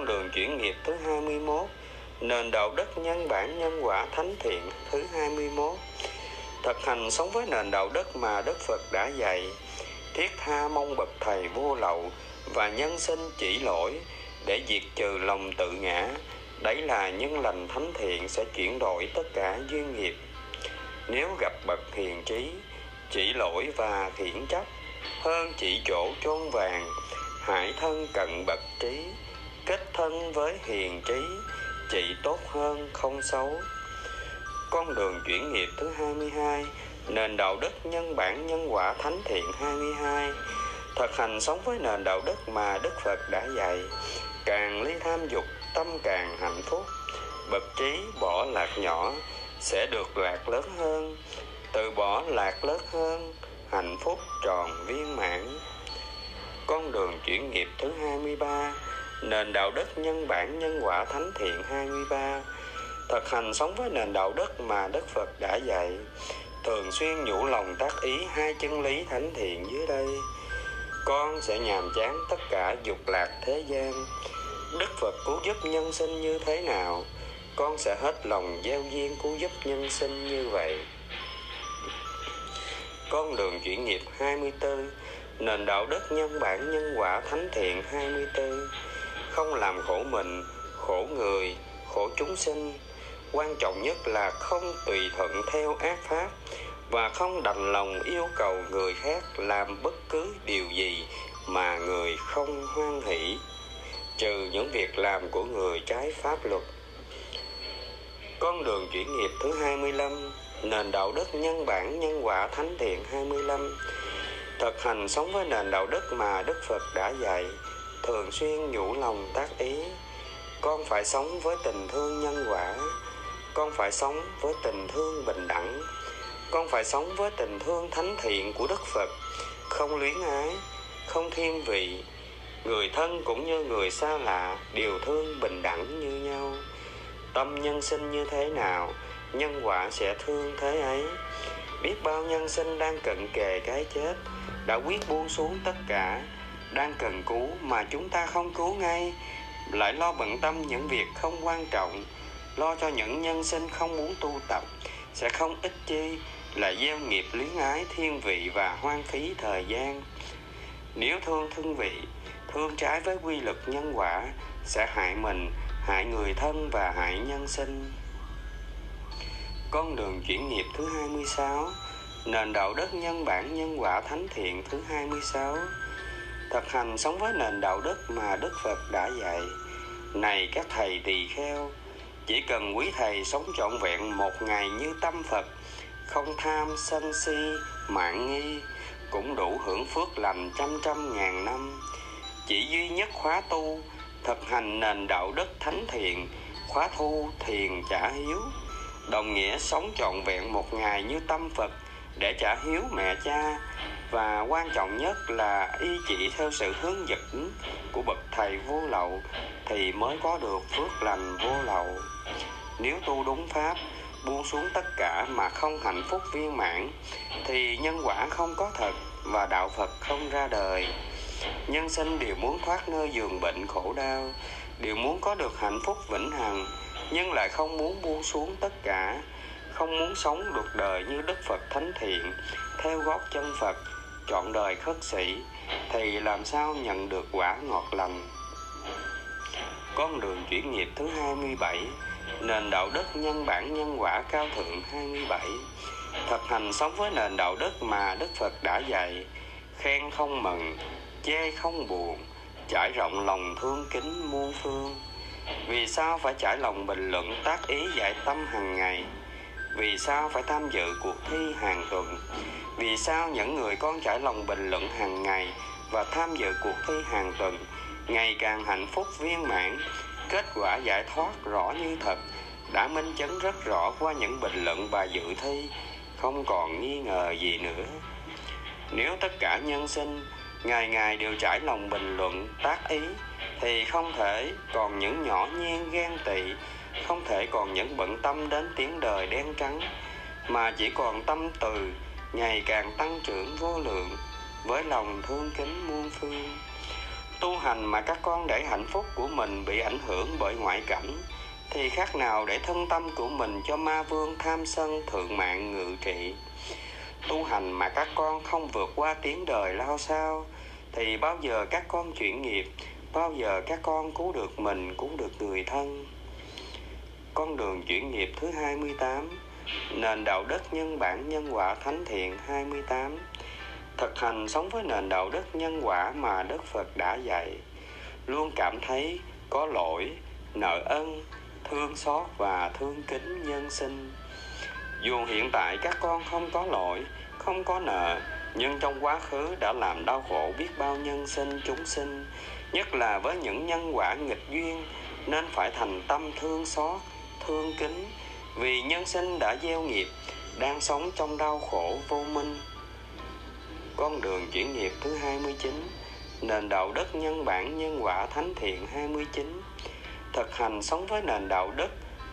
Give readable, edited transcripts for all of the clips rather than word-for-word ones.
con đường chuyển nghiệp thứ 21, nền đạo đức nhân bản nhân quả thánh thiện thứ 21. Thực hành sống với nền đạo đức mà Đức Phật đã dạy, thiết tha mong bậc thầy vô lậu và nhân sinh chỉ lỗi để diệt trừ lòng tự ngã. Đấy là nhân lành thánh thiện sẽ chuyển đổi tất cả duyên nghiệp. Nếu gặp bậc hiền trí, chỉ lỗi và khiển trách hơn chỉ chỗ chôn vàng, hãy thân cận bậc trí, kết thân với hiền trí, chỉ tốt hơn không xấu. Con đường chuyển nghiệp thứ 22, nền đạo đức nhân bản nhân quả thánh thiện 22. Thực hành sống với nền đạo đức mà Đức Phật đã dạy, càng ly tham dục, tâm càng hạnh phúc. Bậc trí bỏ lạc nhỏ sẽ được lạc lớn hơn, từ bỏ lạc lớn hơn, hạnh phúc tròn viên mãn. Con đường chuyển nghiệp thứ 23, nền đạo đức nhân bản nhân quả thánh thiện 23. Thực hành sống với nền đạo đức mà Đức Phật đã dạy, thường xuyên nhủ lòng tác ý hai chân lý thánh thiện dưới đây. Con sẽ nhàm chán tất cả dục lạc thế gian. Đức Phật cứu giúp nhân sinh như thế nào, con sẽ hết lòng gieo duyên cứu giúp nhân sinh như vậy. Con đường chuyển nghiệp 24, nền đạo đức nhân bản nhân quả thánh thiện 24. Không làm khổ mình, khổ người, khổ chúng sinh. Quan trọng nhất là không tùy thuận theo ác pháp và không đành lòng yêu cầu người khác làm bất cứ điều gì mà người không hoan hỷ, trừ những việc làm của người trái pháp luật. Con đường chuyển nghiệp thứ 25, nền đạo đức nhân bản nhân quả thánh thiện 25. Thực hành sống với nền đạo đức mà Đức Phật đã dạy, thường xuyên nhủ lòng tác ý. Con phải sống với tình thương nhân quả. Con phải sống với tình thương bình đẳng. Con phải sống với tình thương thánh thiện của Đức Phật, không luyến ái, không thiên vị. Người thân cũng như người xa lạ đều thương bình đẳng như nhau. Tâm nhân sinh như thế nào, nhân quả sẽ thương thế ấy. Biết bao nhân sinh đang cận kề cái chết, đã quyết buông xuống tất cả, đang cần cứu mà chúng ta không cứu ngay, lại lo bận tâm những việc không quan trọng, lo cho những nhân sinh không muốn tu tập, sẽ không ích chi, là gieo nghiệp luyến ái, thiên vị và hoang phí thời gian. Nếu thương vị, thương trái với quy luật nhân quả, sẽ hại mình, hại người thân và hại nhân sinh. Con đường chuyển nghiệp thứ 26, nền đạo đức nhân bản nhân quả thánh thiện thứ 26. Thực hành sống với nền đạo đức mà Đức Phật đã dạy. Này các thầy tỳ kheo, chỉ cần quý thầy sống trọn vẹn một ngày như tâm Phật, không tham sân si mạn nghi, cũng đủ hưởng phước lành trăm ngàn năm. Chỉ duy nhất khóa tu thực hành nền đạo đức thánh thiện, khóa thu thiền trả hiếu, đồng nghĩa sống trọn vẹn một ngày như tâm Phật để trả hiếu mẹ cha, và quan trọng nhất là y chỉ theo sự hướng dẫn của bậc thầy vô lậu thì mới có được phước lành vô lậu. Nếu tu đúng pháp, buông xuống tất cả mà không hạnh phúc viên mãn thì nhân quả không có thật và đạo Phật không ra đời. Nhân sinh đều muốn thoát nơi giường bệnh khổ đau, đều muốn có được hạnh phúc vĩnh hằng, nhưng lại không muốn buông xuống tất cả, không muốn sống được đời như Đức Phật thánh thiện, theo gót chân Phật, trọn đời khất sĩ, thì làm sao nhận được quả ngọt lành. Con đường chuyển nghiệp thứ 27, nền đạo đức nhân bản nhân quả cao thượng 27. Thực hành sống với nền đạo đức mà Đức Phật đã dạy, khen không mừng, chê không buồn, trải rộng lòng thương kính muôn phương. Vì sao phải trải lòng bình luận tác ý dạy tâm hàng ngày? Vì sao phải tham dự cuộc thi hàng tuần? Vì sao những người con trải lòng bình luận hàng ngày và tham dự cuộc thi hàng tuần ngày càng hạnh phúc viên mãn, kết quả giải thoát rõ như thật, đã minh chứng rất rõ qua những bình luận bài dự thi, không còn nghi ngờ gì nữa. Nếu tất cả nhân sinh ngày ngày đều trải lòng bình luận tác ý thì không thể còn những nhỏ nhen ghen tị, không thể còn những bận tâm đến tiếng đời đen trắng, mà chỉ còn tâm từ ngày càng tăng trưởng vô lượng với lòng thương kính muôn phương. Tu hành mà các con để hạnh phúc của mình bị ảnh hưởng bởi ngoại cảnh thì khác nào để thân tâm của mình cho ma vương tham sân thượng mạng ngự trị. Tu hành mà các con không vượt qua tiếng đời lao sao thì bao giờ các con chuyển nghiệp, bao giờ các con cứu được mình, cứu được người thân. Con đường chuyển nghiệp thứ 28, nền đạo đức nhân bản nhân quả thánh thiện 28. Thực hành sống với nền đạo đức nhân quả mà Đức Phật đã dạy, luôn cảm thấy có lỗi, nợ ân, thương xót và thương kính nhân sinh. Dù hiện tại các con không có lỗi, không có nợ, nhưng trong quá khứ đã làm đau khổ biết bao nhân sinh chúng sinh, nhất là với những nhân quả nghịch duyên, nên phải thành tâm thương xót, thương kính, vì nhân sinh đã gieo nghiệp, đang sống trong đau khổ vô minh. Con đường chuyển nghiệp thứ 29, nền đạo đức nhân bản nhân quả thánh thiện 29. Thực hành sống với nền đạo đức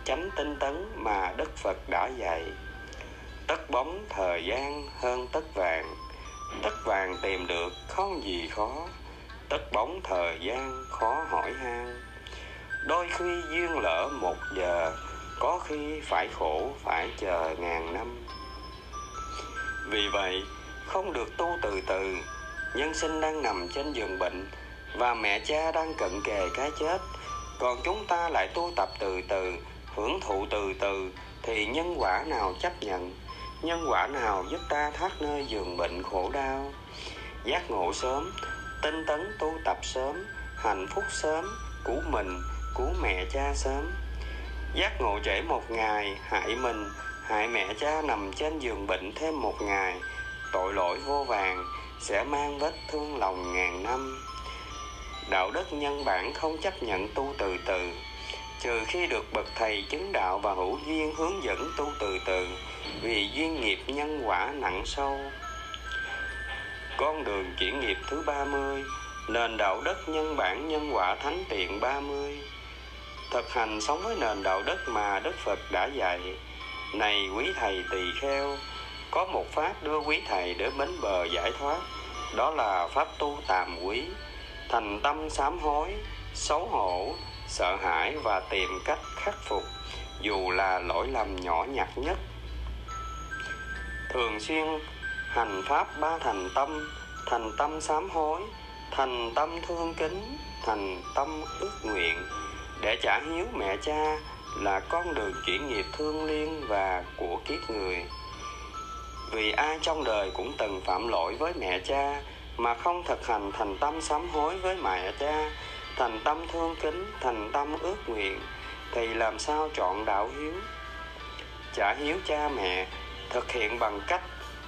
chánh tinh tấn mà Đức Phật đã dạy. Tất bóng thời gian hơn tất vàng tìm được không gì khó, tất bóng thời gian khó hỏi han. Đôi khi duyên lỡ một giờ, có khi phải khổ phải chờ ngàn năm. Vì vậy, không được tu từ từ. Nhân sinh đang nằm trên giường bệnh và mẹ cha đang cận kề cái chết, còn chúng ta lại tu tập từ từ, hưởng thụ từ từ, thì nhân quả nào chấp nhận? Nhân quả nào giúp ta thoát nơi giường bệnh khổ đau? Giác ngộ sớm, tinh tấn tu tập sớm, hạnh phúc sớm, cứu mình, cứu mẹ cha sớm. Giác ngộ trễ một ngày, hại mình, hại mẹ cha nằm trên giường bệnh thêm một ngày, tội lỗi vô vàn sẽ mang vết thương lòng ngàn năm. Đạo đức nhân bản không chấp nhận tu từ từ, trừ khi được bậc thầy chứng đạo và hữu duyên hướng dẫn tu từ từ, vì duyên nghiệp nhân quả nặng sâu. Con đường chuyển nghiệp thứ 30, nền đạo đức nhân bản nhân quả thánh thiện 30. Thực hành sống với nền đạo đức mà Đức Phật đã dạy. Này quý thầy tỳ kheo, có một pháp đưa quý thầy đến bến bờ giải thoát, đó là pháp tu tàm quý, thành tâm sám hối, xấu hổ, sợ hãi và tìm cách khắc phục, dù là lỗi lầm nhỏ nhặt nhất. Thường xuyên hành pháp ba thành tâm sám hối, thành tâm thương kính, thành tâm ước nguyện, để trả hiếu mẹ cha là con đường chuyển nghiệp thương liêng và của kiếp người. Vì ai trong đời cũng từng phạm lỗi với mẹ cha, mà không thực hành thành tâm sám hối với mẹ cha, thành tâm thương kính, thành tâm ước nguyện, thì làm sao trọn đạo hiếu? Trả hiếu cha mẹ thực hiện bằng cách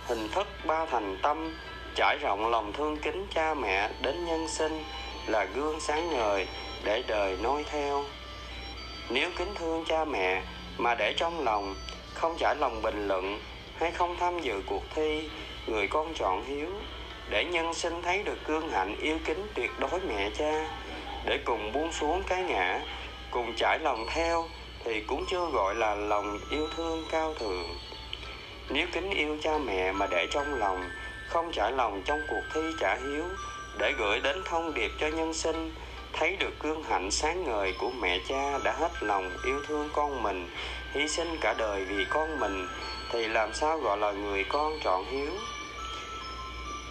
hình thức ba thành tâm, trải rộng lòng thương kính cha mẹ đến nhân sinh là gương sáng ngời để đời noi theo. Nếu kính thương cha mẹ mà để trong lòng, không trải lòng bình luận hay không tham dự cuộc thi, người con chọn hiếu, để nhân sinh thấy được gương hạnh yêu kính tuyệt đối mẹ cha, để cùng buông xuống cái ngã, cùng trải lòng theo, thì cũng chưa gọi là lòng yêu thương cao thượng. Nếu kính yêu cha mẹ mà để trong lòng, không trải lòng trong cuộc thi trả hiếu, để gửi đến thông điệp cho nhân sinh thấy được gương hạnh sáng ngời của mẹ cha đã hết lòng yêu thương con mình, hy sinh cả đời vì con mình, thì làm sao gọi là người con trọn hiếu?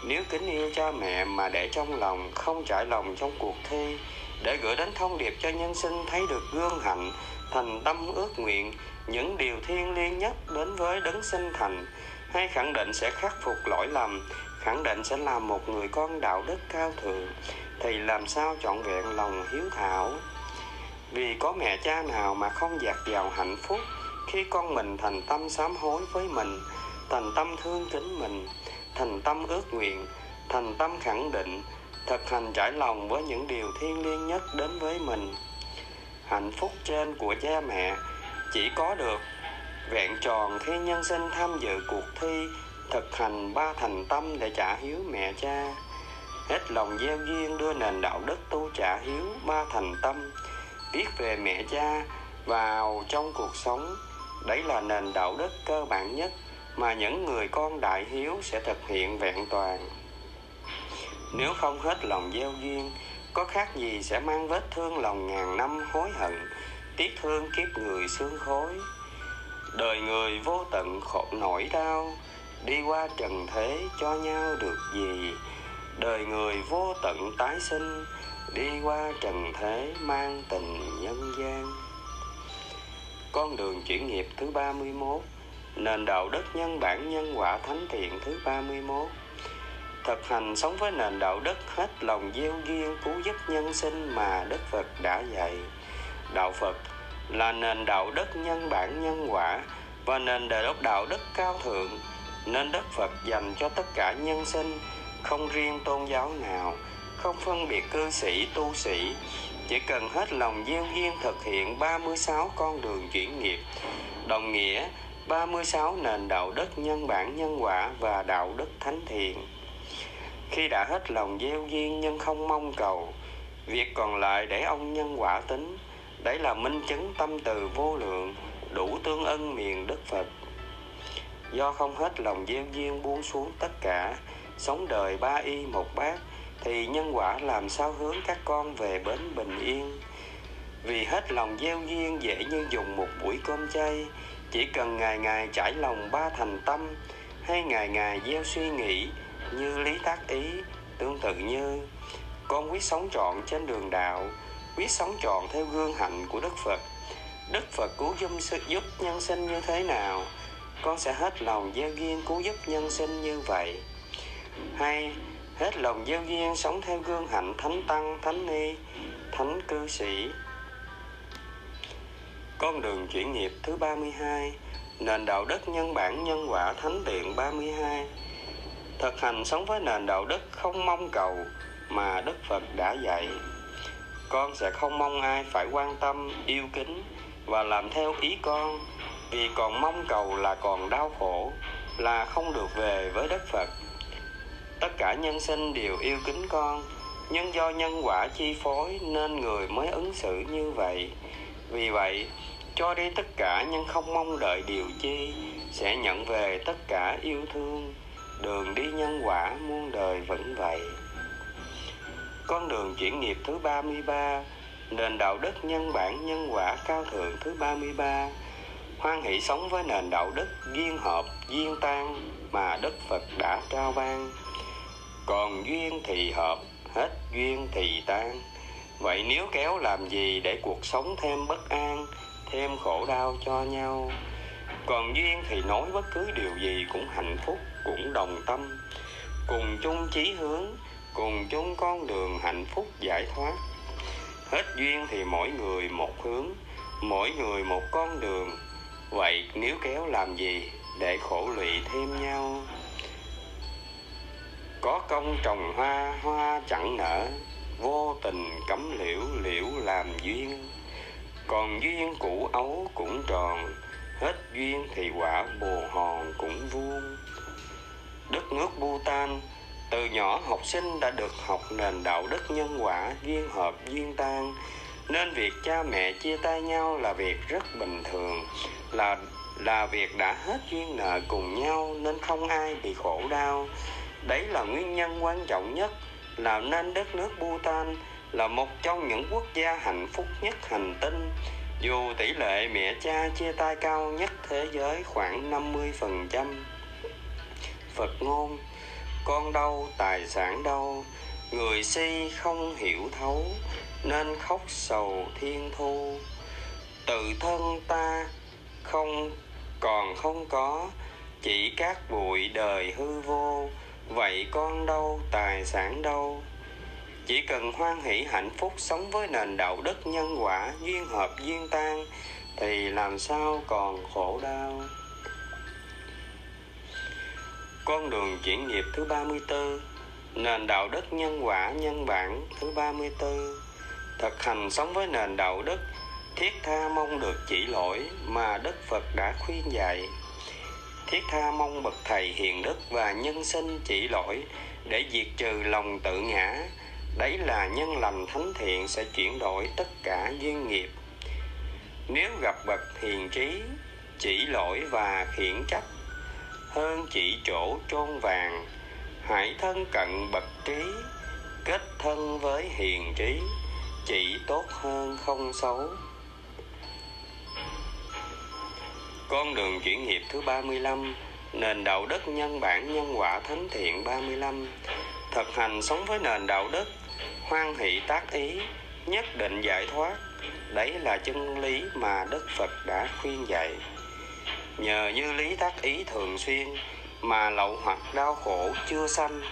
Nếu kính yêu cha mẹ mà để trong lòng, không trải lòng trong cuộc thi, để gửi đến thông điệp cho nhân sinh thấy được gương hạnh, thành tâm ước nguyện, những điều thiêng liêng nhất đến với đấng sinh thành, hay khẳng định sẽ khắc phục lỗi lầm, khẳng định sẽ là một người con đạo đức cao thượng, thì làm sao trọn vẹn lòng hiếu thảo? Vì có mẹ cha nào mà không dạt dào hạnh phúc khi con mình thành tâm sám hối với mình, thành tâm thương kính mình, thành tâm ước nguyện, thành tâm khẳng định, thực hành trải lòng với những điều thiêng liêng nhất đến với mình. Hạnh phúc trên của cha mẹ chỉ có được vẹn tròn khi nhân sinh tham dự cuộc thi, thực hành ba thành tâm để trả hiếu mẹ cha, hết lòng gieo duyên đưa nền đạo đức tu trả hiếu ba thành tâm, biết về mẹ cha vào trong cuộc sống. Đấy là nền đạo đức cơ bản nhất mà những người con đại hiếu sẽ thực hiện vẹn toàn. Nếu không hết lòng gieo duyên, có khác gì sẽ mang vết thương lòng ngàn năm hối hận, tiếc thương kiếp người xương khối. Đời người vô tận khổ nỗi đau, đi qua trần thế cho nhau được gì. Đời người vô tận tái sinh, đi qua trần thế mang tình nhân gian. Con đường chuyển nghiệp thứ 31, nền đạo đức nhân bản nhân quả thánh thiện thứ 31. Thực hành sống với nền đạo đức hết lòng gieo duyên cứu giúp nhân sinh mà Đức Phật đã dạy. Đạo Phật là nền đạo đức nhân bản nhân quả và nền đạo đức cao thượng, nên Đức Phật dành cho tất cả nhân sinh, không riêng tôn giáo nào, không phân biệt cư sĩ, tu sĩ. Chỉ cần hết lòng gieo duyên thực hiện 36 con đường chuyển nghiệp, đồng nghĩa 36 nền đạo đức nhân bản nhân quả và đạo đức thánh thiện. Khi đã hết lòng gieo duyên nhưng không mong cầu, việc còn lại để ông nhân quả tính. Đấy là minh chứng tâm từ vô lượng, đủ tương ưng miền Đức Phật. Do không hết lòng gieo duyên buông xuống tất cả, sống đời ba y một bát, thì nhân quả làm sao hướng các con về bến bình yên. Vì hết lòng gieo duyên dễ như dùng một buổi cơm chay, chỉ cần ngày ngày trải lòng ba thành tâm, hay ngày ngày gieo suy nghĩ như lý tác ý. Tương tự như con quyết sống trọn trên đường đạo, quyết sống trọn theo gương hạnh của Đức Phật. Đức Phật cứu giúp nhân sinh như thế nào, con sẽ hết lòng gieo duyên cứu giúp nhân sinh như vậy. Hay hết lòng gieo duyên sống theo gương hạnh thánh tăng, thánh ni, thánh cư sĩ. Con đường chuyển nghiệp thứ 32, nền đạo đức nhân bản nhân quả thánh thiện 32. Thực hành sống với nền đạo đức không mong cầu mà Đức Phật đã dạy. Con sẽ không mong ai phải quan tâm, yêu kính và làm theo ý con, vì còn mong cầu là còn đau khổ, là không được về với Đức Phật. Tất cả nhân sinh đều yêu kính con, nhưng do nhân quả chi phối nên người mới ứng xử như vậy. Vì vậy, cho đi tất cả nhưng không mong đợi điều chi, sẽ nhận về tất cả yêu thương. Đường đi nhân quả muôn đời vẫn vậy. Con đường chuyển nghiệp thứ 33, nền đạo đức nhân bản nhân quả cao thượng thứ 33. Hoan hỷ sống với nền đạo đức duyên hợp, duyên tan mà Đức Phật đã trao ban. Còn duyên thì hợp, hết duyên thì tan. Vậy nếu kéo làm gì để cuộc sống thêm bất an, thêm khổ đau cho nhau. Còn duyên thì nói bất cứ điều gì cũng hạnh phúc, cũng đồng tâm, cùng chung chí hướng, cùng chung con đường hạnh phúc giải thoát. Hết duyên thì mỗi người một hướng, mỗi người một con đường. Vậy nếu kéo làm gì để khổ lụy thêm nhau. Có công trồng hoa, hoa chẳng nở, vô tình cấm liễu, liễu làm duyên. Còn duyên cũ ấu cũng tròn, hết duyên thì quả bồ hòn cũng vuông. Đất nước Bhutan, từ nhỏ học sinh đã được học nền đạo đức nhân quả, duyên hợp, duyên tan, nên việc cha mẹ chia tay nhau là việc rất bình thường, là việc đã hết duyên nợ cùng nhau nên không ai bị khổ đau. Đấy là nguyên nhân quan trọng nhất làm nên đất nước Bhutan là một trong những quốc gia hạnh phúc nhất hành tinh, dù tỷ lệ mẹ cha chia tay cao nhất thế giới khoảng 50%. Phật ngôn: con đâu, tài sản đâu, người si không hiểu thấu, nên khóc sầu thiên thu. Tự thân ta không còn không có, chỉ cát bụi đời hư vô. Vậy con đâu, tài sản đâu. Chỉ cần hoan hỷ hạnh phúc sống với nền đạo đức nhân quả, duyên hợp duyên tan, thì làm sao còn khổ đau. Con đường chuyển nghiệp thứ 34, nền đạo đức nhân quả nhân bản thứ 34. Thực hành sống với nền đạo đức, thiết tha mong được chỉ lỗi mà Đức Phật đã khuyên dạy. Thiết tha mong bậc thầy hiền đức và nhân sinh chỉ lỗi để diệt trừ lòng tự ngã. Đấy là nhân lành thánh thiện sẽ chuyển đổi tất cả duyên nghiệp. Nếu gặp bậc hiền trí, chỉ lỗi và khiển trách, hơn chỉ chỗ chôn vàng. Hãy thân cận bậc trí, kết thân với hiền trí, chỉ tốt hơn không xấu. Con đường chuyển nghiệp thứ 35, nền đạo đức nhân bản nhân quả thánh thiện 35. Thực hành sống với nền đạo đức, hoan hỷ tác ý, nhất định giải thoát. Đấy là chân lý mà Đức Phật đã khuyên dạy. Nhờ như lý tác ý thường xuyên mà lậu hoặc đau khổ chưa sanh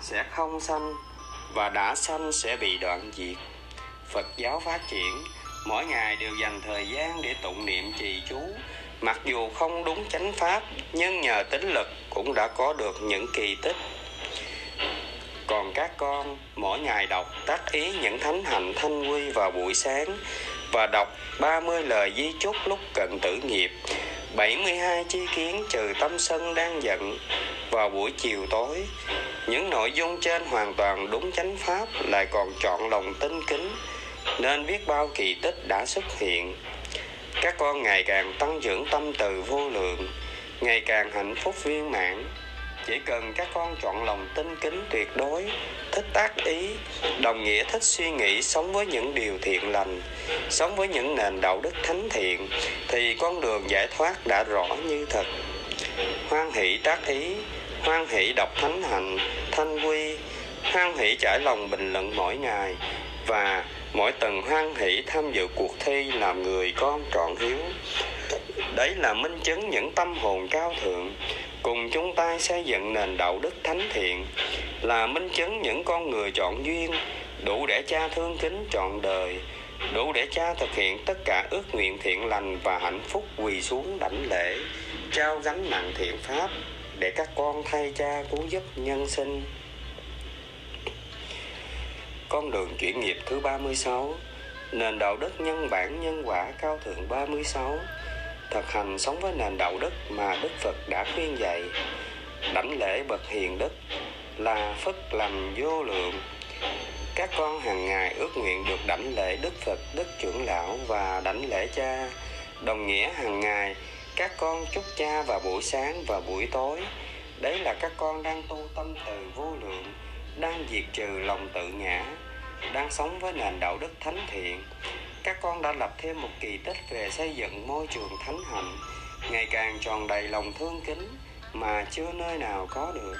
sẽ không sanh, và đã sanh sẽ bị đoạn diệt. Phật giáo phát triển, mỗi ngày đều dành thời gian để tụng niệm trì chú. Mặc dù không đúng chánh pháp, nhưng nhờ tín lực cũng đã có được những kỳ tích. Còn các con, mỗi ngày đọc tác ý những thánh hạnh thanh quy vào buổi sáng, và đọc 30 lời di chúc lúc cận tử nghiệp, 72 chi kiến trừ tâm sân đang giận vào buổi chiều tối. Những nội dung trên hoàn toàn đúng chánh pháp, lại còn trọn lòng tinh kính, nên biết bao kỳ tích đã xuất hiện. Các con ngày càng tăng trưởng tâm từ vô lượng, ngày càng hạnh phúc viên mãn. Chỉ cần các con chọn lòng tinh kính tuyệt đối, thích tác ý, đồng nghĩa thích suy nghĩ sống với những điều thiện lành, sống với những nền đạo đức thánh thiện, thì con đường giải thoát đã rõ như thật. Hoan hỷ tác ý, hoan hỷ đọc thánh hạnh thanh quy, hoan hỷ trải lòng bình luận mỗi ngày, và mỗi tuần hoan hỷ tham dự cuộc thi làm người con trọn hiếu. Đấy là minh chứng những tâm hồn cao thượng, cùng chúng ta xây dựng nền đạo đức thánh thiện, là minh chứng những con người trọn duyên, đủ để cha thương kính trọn đời, đủ để cha thực hiện tất cả ước nguyện thiện lành và hạnh phúc, quỳ xuống đảnh lễ, trao gánh nặng thiện pháp để các con thay cha cứu giúp nhân sinh. Con đường chuyển nghiệp thứ 36, nền đạo đức nhân bản nhân quả cao thượng 36. Thực hành sống với nền đạo đức mà Đức Phật đã khuyên dạy. Đảnh lễ bậc hiền đức là phước lành vô lượng. Các con hàng ngày ước nguyện được đảnh lễ Đức Phật, Đức trưởng lão và đảnh lễ cha. Đồng nghĩa hàng ngày các con chúc cha vào buổi sáng và buổi tối. Đấy là các con đang tu tâm từ vô lượng, đang diệt trừ lòng tự ngã, đang sống với nền đạo đức thánh thiện. Các con đã lập thêm một kỳ tích về xây dựng môi trường thánh hạnh, ngày càng tròn đầy lòng thương kính mà chưa nơi nào có được.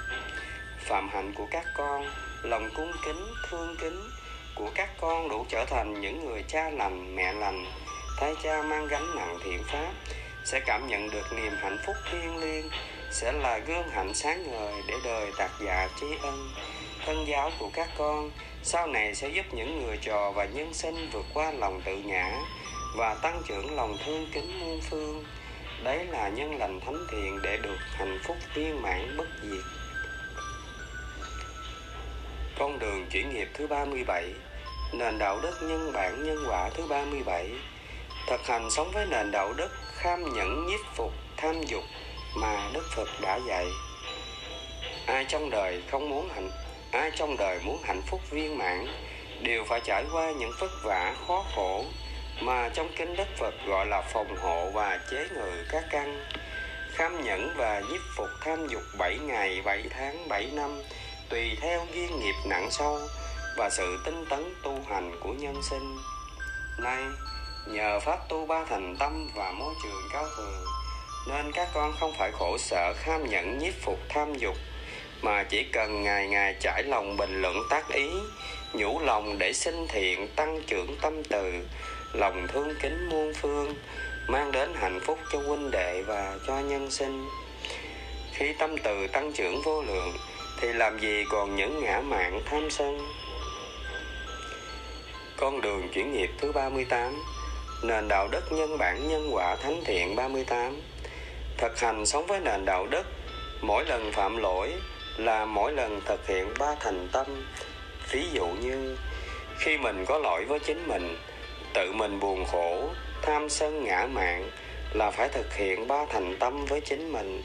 Phạm hạnh của các con, lòng cung kính, thương kính của các con đủ trở thành những người cha lành, mẹ lành, thay cha mang gánh nặng thiện pháp, sẽ cảm nhận được niềm hạnh phúc thiêng liêng, sẽ là gương hạnh sáng ngời để đời tạc dạ tri ân. Thân giáo của các con sau này sẽ giúp những người trò và nhân sinh vượt qua lòng tự ngã và tăng trưởng lòng thương kính muôn phương. Đấy là nhân lành thánh thiện để được hạnh phúc viên mãn bất diệt. Con đường chuyển nghiệp thứ 37, nền đạo đức nhân bản nhân quả thứ 37. Thực hành sống với nền đạo đức kham nhẫn nhiếp phục tham dục mà Đức Phật đã dạy. Ai trong đời muốn hạnh phúc viên mãn đều phải trải qua những vất vả khó khổ mà trong kinh Đức Phật gọi là phòng hộ và chế ngự các căn. Kham nhẫn và nhiếp phục tham dục 7 ngày, 7 tháng, 7 năm, tùy theo duyên nghiệp nặng sâu và sự tinh tấn tu hành của nhân sinh. Nay, nhờ pháp tu ba thành tâm và môi trường cao thượng, nên các con không phải khổ sở kham nhẫn nhiếp phục tham dục, mà chỉ cần ngày ngày trải lòng bình luận tác ý, nhủ lòng để sinh thiện, tăng trưởng tâm từ, lòng thương kính muôn phương, mang đến hạnh phúc cho huynh đệ và cho nhân sinh. Khi tâm từ tăng trưởng vô lượng thì làm gì còn những ngã mạn tham sân. Con đường chuyển nghiệp thứ 38, nền đạo đức nhân bản nhân quả thánh thiện 38. Thực hành sống với nền đạo đức, mỗi lần phạm lỗi là mỗi lần thực hiện ba thành tâm. Ví dụ như khi mình có lỗi với chính mình, tự mình buồn khổ, tham sân ngã mạn, là phải thực hiện ba thành tâm với chính mình.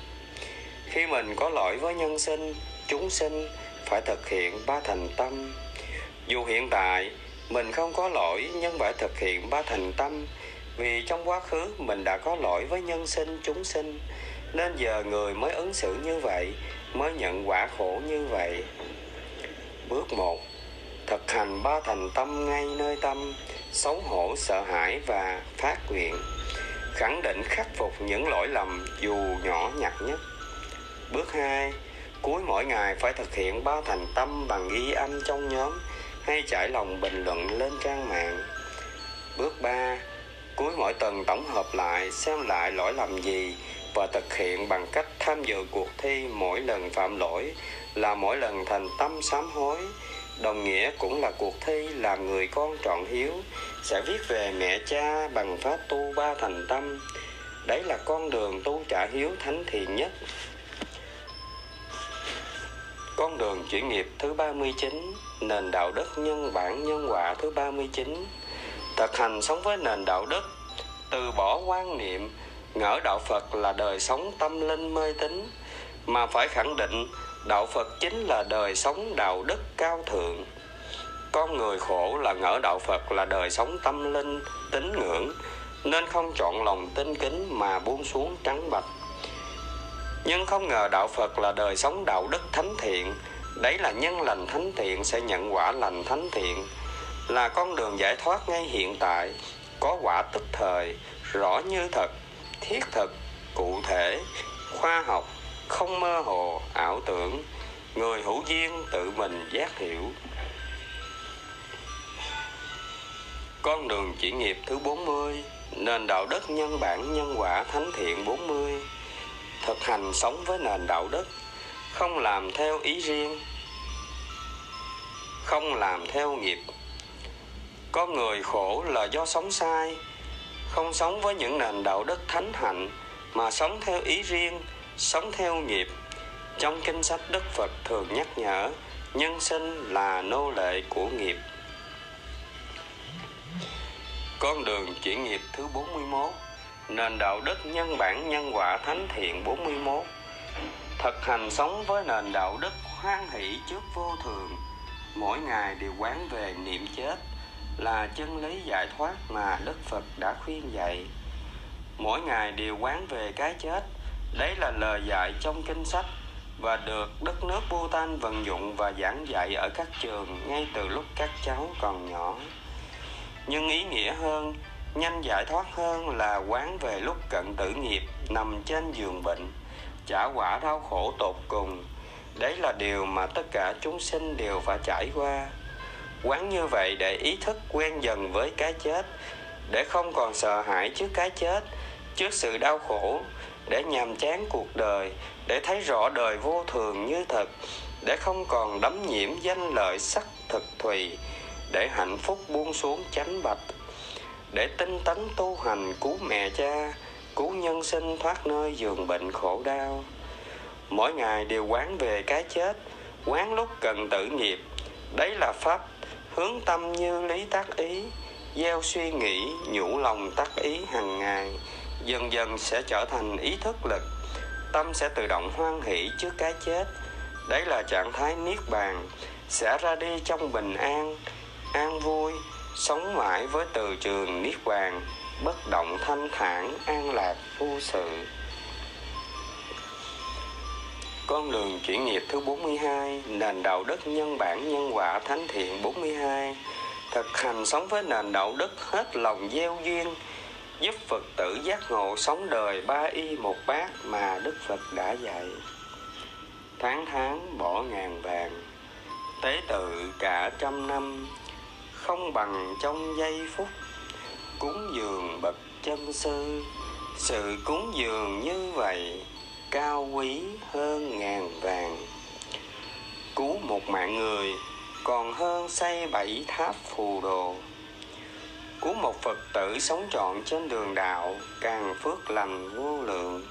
Khi mình có lỗi với nhân sinh, chúng sinh, phải thực hiện ba thành tâm. Dù hiện tại mình không có lỗi, nhưng phải thực hiện ba thành tâm, vì trong quá khứ mình đã có lỗi với nhân sinh, chúng sinh, nên giờ người mới ứng xử như vậy, mới nhận quả khổ như vậy. Bước 1. thực hành ba thành tâm ngay nơi tâm, xấu hổ sợ hãi và phát nguyện, khẳng định khắc phục những lỗi lầm dù nhỏ nhặt nhất. Bước 2. Cuối mỗi ngày phải thực hiện ba thành tâm bằng ghi âm trong nhóm hay trải lòng bình luận lên trang mạng. Bước 3. Cuối mỗi tuần tổng hợp lại xem lại lỗi lầm gì và thực hiện bằng cách tham dự cuộc thi mỗi lần phạm lỗi là mỗi lần thành tâm sám hối. Đồng nghĩa cũng là cuộc thi làm người con trọn hiếu sẽ viết về mẹ cha bằng pháp tu ba thành tâm. Đấy là con đường tu trả hiếu thánh thiện nhất. Con đường chuyển nghiệp thứ 39, nền đạo đức nhân bản nhân quả thứ 39. Thực hành sống với nền đạo đức, từ bỏ quan niệm ngỡ đạo Phật là đời sống tâm linh mê tín, mà phải khẳng định đạo Phật chính là đời sống đạo đức cao thượng. Con người khổ là ngỡ đạo Phật là đời sống tâm linh tín ngưỡng, nên không chọn lòng tin kính mà buông xuống trắng bạch. Nhưng không ngờ đạo Phật là đời sống đạo đức thánh thiện. Đấy là nhân lành thánh thiện sẽ nhận quả lành thánh thiện, là con đường giải thoát ngay hiện tại, có quả tức thời, rõ như thật, thiết thực, cụ thể, khoa học, không mơ hồ, ảo tưởng. Người hữu duyên tự mình giác hiểu. Con đường chuyển nghiệp thứ 40, nền đạo đức nhân bản nhân quả thánh thiện 40. Thực hành sống với nền đạo đức, không làm theo ý riêng, không làm theo nghiệp. Con người khổ là do sống sai, không sống với những nền đạo đức thánh hạnh mà sống theo ý riêng, sống theo nghiệp. Trong kinh sách Đức Phật thường nhắc nhở, nhân sinh là nô lệ của nghiệp. Con đường chuyển nghiệp thứ 41, nền đạo đức nhân bản nhân quả thánh thiện 41. Thực hành sống với nền đạo đức hoan hỷ trước vô thường, mỗi ngày đều quán về niệm chết là chân lý giải thoát mà Đức Phật đã khuyên dạy. Mỗi ngày đều quán về cái chết, đấy là lời dạy trong kinh sách và được đất nước Bhutan vận dụng và giảng dạy ở các trường ngay từ lúc các cháu còn nhỏ. Nhưng ý nghĩa hơn, nhanh giải thoát hơn là quán về lúc cận tử nghiệp, nằm trên giường bệnh, trả quả đau khổ tột cùng. Đấy là điều mà tất cả chúng sinh đều phải trải qua. Quán như vậy để ý thức quen dần với cái chết, để không còn sợ hãi trước cái chết, trước sự đau khổ, để nhàm chán cuộc đời, để thấy rõ đời vô thường như thật, để không còn đắm nhiễm danh lợi sắc thực thùy, để hạnh phúc buông xuống chánh bạch, để tinh tấn tu hành cứu mẹ cha, cứu nhân sinh thoát nơi giường bệnh khổ đau. Mỗi ngày đều quán về cái chết, quán lúc cần tử nghiệp. Đấy là pháp hướng tâm như lý tác ý, gieo suy nghĩ, nhủ lòng tác ý hàng ngày, dần dần sẽ trở thành ý thức lực. Tâm sẽ tự động hoan hỷ trước cái chết. Đấy là trạng thái niết bàn, sẽ ra đi trong bình an, an vui, sống mãi với từ trường niết bàn, bất động thanh thản, an lạc vô sự. Con đường chuyển nghiệp thứ 42, nền đạo đức nhân bản nhân quả thánh thiện 42. Thực hành sống với nền đạo đức hết lòng gieo duyên, giúp Phật tử giác ngộ sống đời ba y một bát mà Đức Phật đã dạy. Tháng tháng bỏ ngàn vàng, tế tự cả trăm năm, không bằng trong giây phút, cúng dường bậc chân sư. Sự cúng dường như vậy, cao quý hơn ngàn vàng. Cứu một mạng người, còn hơn xây 7 tháp phù đồ. Cứu một Phật tử sống trọn trên đường đạo, càng phước lành vô lượng.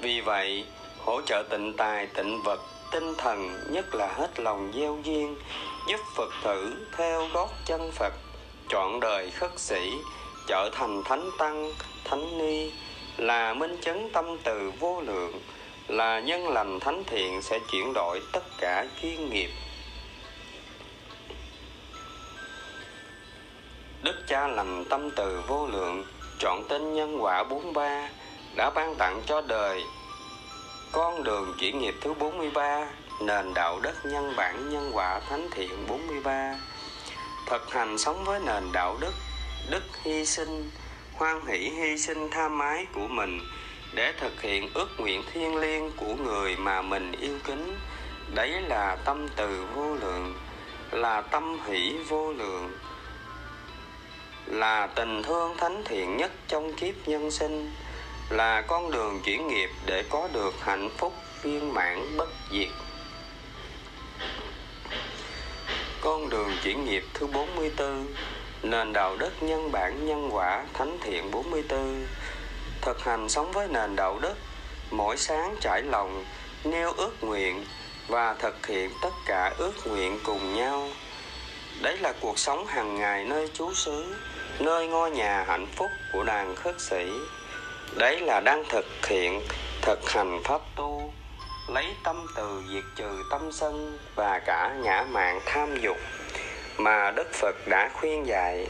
Vì vậy, hỗ trợ tịnh tài, tịnh vật, tinh thần, nhất là hết lòng gieo duyên, giúp Phật tử theo gót chân Phật, trọn đời khất sĩ, trở thành thánh tăng, thánh ni, là minh chứng tâm từ vô lượng, là nhân lành thánh thiện sẽ chuyển đổi tất cả chuyên nghiệp. Đức Cha lành tâm từ vô lượng, trọn tin nhân quả 43, đã ban tặng cho đời con đường chuyển nghiệp thứ 43, nền đạo đức nhân bản nhân quả thánh thiện 43. Thực hành sống với nền đạo đức, đức hy sinh, hoan hỷ hy sinh tham ái của mình để thực hiện ước nguyện thiêng liêng của người mà mình yêu kính. Đấy là tâm từ vô lượng, là tâm hỷ vô lượng, là tình thương thánh thiện nhất trong kiếp nhân sinh, là con đường chuyển nghiệp để có được hạnh phúc viên mãn bất diệt. Con đường chuyển nghiệp thứ 44, nền đạo đức nhân bản nhân quả thánh thiện 44. Thực hành sống với nền đạo đức, mỗi sáng trải lòng, nêu ước nguyện và thực hiện tất cả ước nguyện cùng nhau. Đấy là cuộc sống hàng ngày nơi trú xứ, nơi ngôi nhà hạnh phúc của đàn khất sĩ. Đấy là đang thực hành pháp tu, lấy tâm từ diệt trừ tâm sân và cả ngã mạn tham dục mà Đức Phật đã khuyên dạy.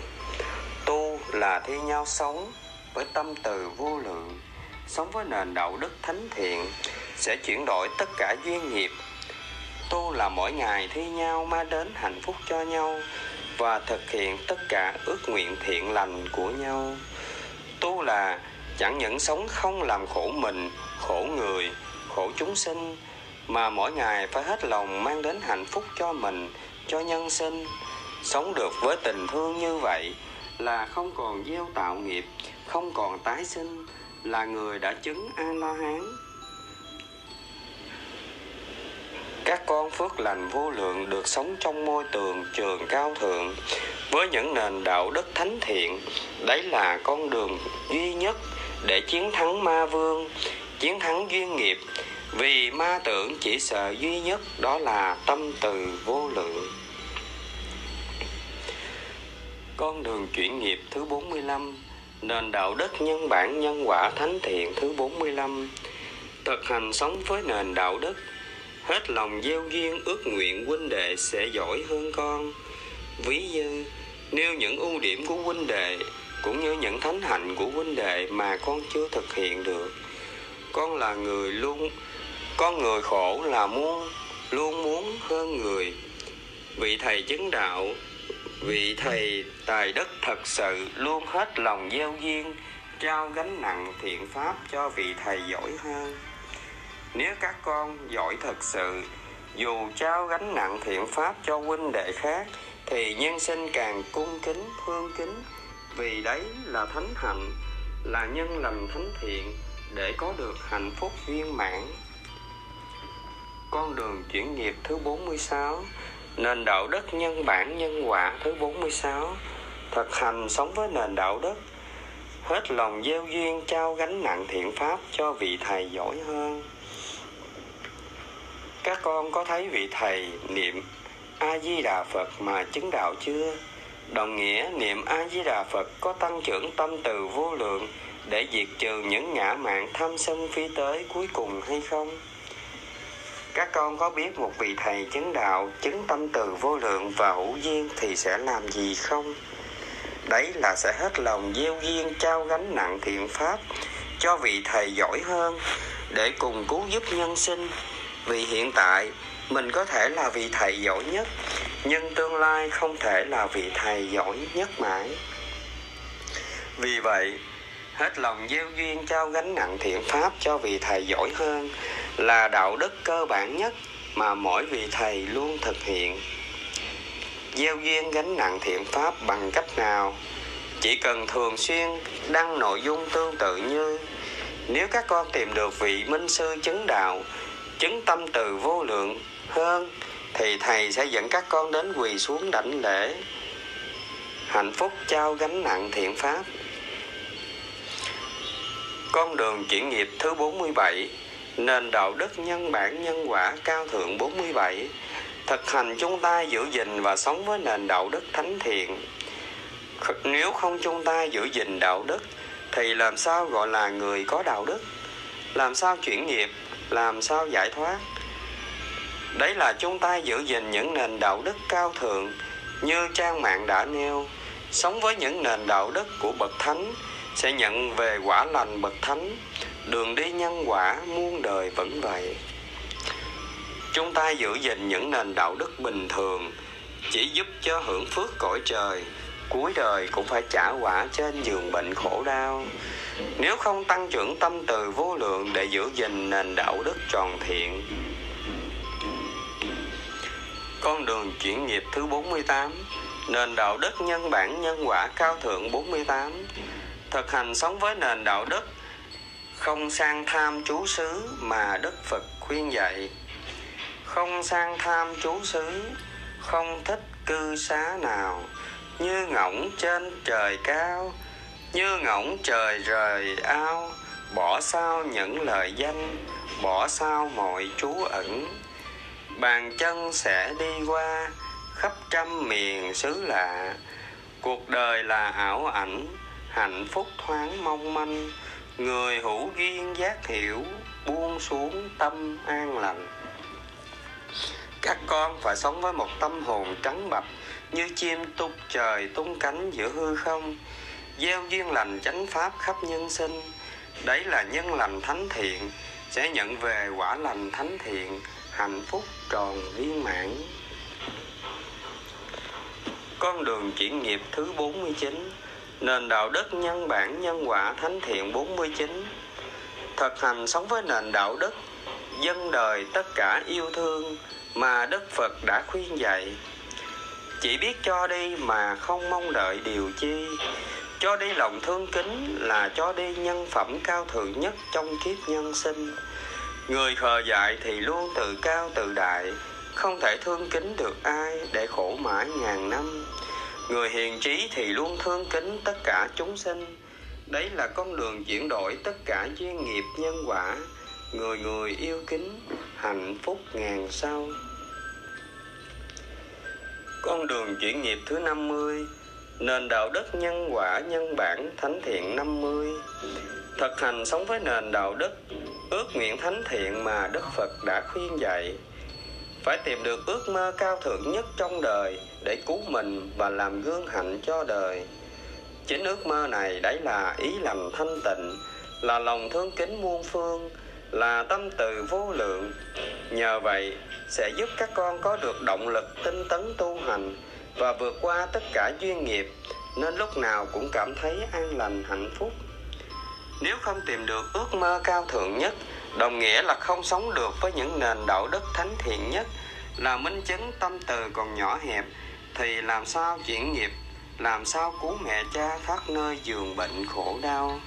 Tu là thi nhau sống với tâm từ vô lượng, sống với nền đạo đức thánh thiện sẽ chuyển đổi tất cả duyên nghiệp. Tu là mỗi ngày thi nhau mang đến hạnh phúc cho nhau và thực hiện tất cả ước nguyện thiện lành của nhau. Tu là chẳng những sống không làm khổ mình, khổ người, khổ chúng sinh, mà mỗi ngày phải hết lòng mang đến hạnh phúc cho mình, cho nhân sinh. Sống được với tình thương như vậy là không còn gieo tạo nghiệp, không còn tái sinh, là người đã chứng A-la-hán. Các con phước lành vô lượng được sống trong môi trường trường cao thượng với những nền đạo đức thánh thiện. Đấy là con đường duy nhất để chiến thắng ma vương, chiến thắng duyên nghiệp, vì ma tưởng chỉ sợ duy nhất đó là tâm từ vô lượng. Con đường chuyển nghiệp thứ 45, nền đạo đức nhân bản nhân quả thánh thiện thứ 45. Thực hành sống với nền đạo đức, hết lòng gieo duyên ước nguyện huynh đệ sẽ giỏi hơn con. Ví như nêu những ưu điểm của huynh đệ cũng như những thánh hạnh của huynh đệ mà con chưa thực hiện được. Con người khổ là luôn muốn hơn người. Vị thầy chứng đạo, vị thầy tài đức thật sự luôn hết lòng gieo duyên, trao gánh nặng thiện pháp cho vị thầy giỏi hơn. Nếu các con giỏi thật sự, dù trao gánh nặng thiện pháp cho huynh đệ khác thì nhân sinh càng cung kính, thương kính, vì đấy là thánh hạnh, là nhân lành thánh thiện để có được hạnh phúc viên mãn. Con đường chuyển nghiệp thứ 46, nền đạo đức nhân bản nhân quả thứ 46. Thực hành sống với nền đạo đức, hết lòng gieo duyên, trao gánh nặng thiện pháp cho vị thầy giỏi hơn. Các con có thấy vị thầy niệm A-di-đà Phật mà chứng đạo chưa? Đồng nghĩa niệm A-di-đà Phật có tăng trưởng tâm từ vô lượng để diệt trừ những ngã mạn tham sân phi tới cuối cùng hay không? Các con có biết một vị thầy chứng đạo chứng tâm từ vô lượng và hữu duyên thì sẽ làm gì không? Đấy là sẽ hết lòng gieo duyên, trao gánh nặng thiện pháp cho vị thầy giỏi hơn để cùng cứu giúp nhân sinh. Vì hiện tại mình có thể là vị thầy giỏi nhất, nhưng tương lai không thể là vị thầy giỏi nhất mãi. Vì vậy, hết lòng gieo duyên, trao gánh nặng thiện pháp cho vị thầy giỏi hơn là đạo đức cơ bản nhất mà mỗi vị thầy luôn thực hiện. Gieo duyên gánh nặng thiện pháp bằng cách nào? Chỉ cần thường xuyên đăng nội dung tương tự như: nếu các con tìm được vị minh sư chứng đạo, chứng tâm từ vô lượng hơn thì thầy sẽ dẫn các con đến quỳ xuống đảnh lễ hạnh phúc, trao gánh nặng thiện pháp. Con đường chuyển nghiệp thứ 47, nền đạo đức nhân bản nhân quả cao thượng 47. Thực hành chúng ta giữ gìn và sống với nền đạo đức thánh thiện. Nếu không chúng ta giữ gìn đạo đức thì làm sao gọi là người có đạo đức? Làm sao chuyển nghiệp? Làm sao giải thoát? Đấy là chúng ta giữ gìn những nền đạo đức cao thượng như trang mạng đã nêu. Sống với những nền đạo đức của bậc thánh sẽ nhận về quả lành bậc thánh. Đường đi nhân quả muôn đời vẫn vậy. Chúng ta giữ gìn những nền đạo đức bình thường chỉ giúp cho hưởng phước cõi trời, cuối đời cũng phải trả quả trên giường bệnh khổ đau. Nếu không tăng trưởng tâm từ vô lượng để giữ gìn nền đạo đức tròn thiện. Con đường chuyển nghiệp thứ 48, nền đạo đức nhân bản nhân quả cao thượng 48. Thực hành sống với nền đạo đức, không sang tham chú xứ mà Đức Phật khuyên dạy. Không sang tham chú xứ, không thích cư xá nào, như ngỗng trên trời cao, như ngỗng trời rời ao, bỏ sao những lời danh, bỏ sao mọi trú ẩn. Bàn chân sẽ đi qua khắp trăm miền xứ lạ. Cuộc đời là ảo ảnh, hạnh phúc thoáng mong manh. Người hữu duyên giác hiểu, buông xuống tâm an lành. Các con phải sống với một tâm hồn trắng bạch, như chim tung trời tung cánh giữa hư không, gieo duyên lành chánh pháp khắp nhân sinh. Đấy là nhân lành thánh thiện, sẽ nhận về quả lành thánh thiện, hạnh phúc tròn viên mãn. Con đường chuyển nghiệp thứ 49, nền đạo đức nhân bản nhân quả thánh thiện 49. Thực hành sống với nền đạo đức, dân đời tất cả yêu thương mà Đức Phật đã khuyên dạy. Chỉ biết cho đi mà không mong đợi điều chi. Cho đi lòng thương kính là cho đi nhân phẩm cao thượng nhất trong kiếp nhân sinh. Người khờ dại thì luôn tự cao tự đại, không thể thương kính được ai để khổ mãi ngàn năm. Người hiền trí thì luôn thương kính tất cả chúng sinh. Đấy là con đường chuyển đổi tất cả duyên nghiệp nhân quả. Người người yêu kính, hạnh phúc ngàn sau. Con đường chuyển nghiệp thứ 50, nền đạo đức nhân quả nhân bản thánh thiện 50. Thực hành sống với nền đạo đức, ước nguyện thánh thiện mà Đức Phật đã khuyên dạy. Phải tìm được ước mơ cao thượng nhất trong đời để cứu mình và làm gương hạnh cho đời. Chính ước mơ này, đấy là ý lành thanh tịnh, là lòng thương kính muôn phương, là tâm từ vô lượng. Nhờ vậy sẽ giúp các con có được động lực tinh tấn tu hành và vượt qua tất cả duyên nghiệp, nên lúc nào cũng cảm thấy an lành hạnh phúc. Nếu không tìm được ước mơ cao thượng nhất, đồng nghĩa là không sống được với những nền đạo đức thánh thiện nhất, là minh chứng tâm từ còn nhỏ hẹp, thì làm sao chuyển nghiệp, làm sao cứu mẹ cha thoát nơi giường bệnh khổ đau.